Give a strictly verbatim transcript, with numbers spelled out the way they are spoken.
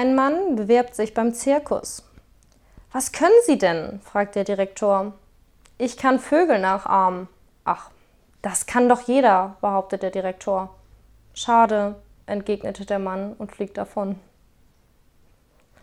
Ein Mann bewirbt sich beim Zirkus. Was können Sie denn? Fragt der Direktor. Ich kann Vögel nachahmen. Ach, das kann doch jeder, behauptet der Direktor. Schade, entgegnete der Mann und fliegt davon.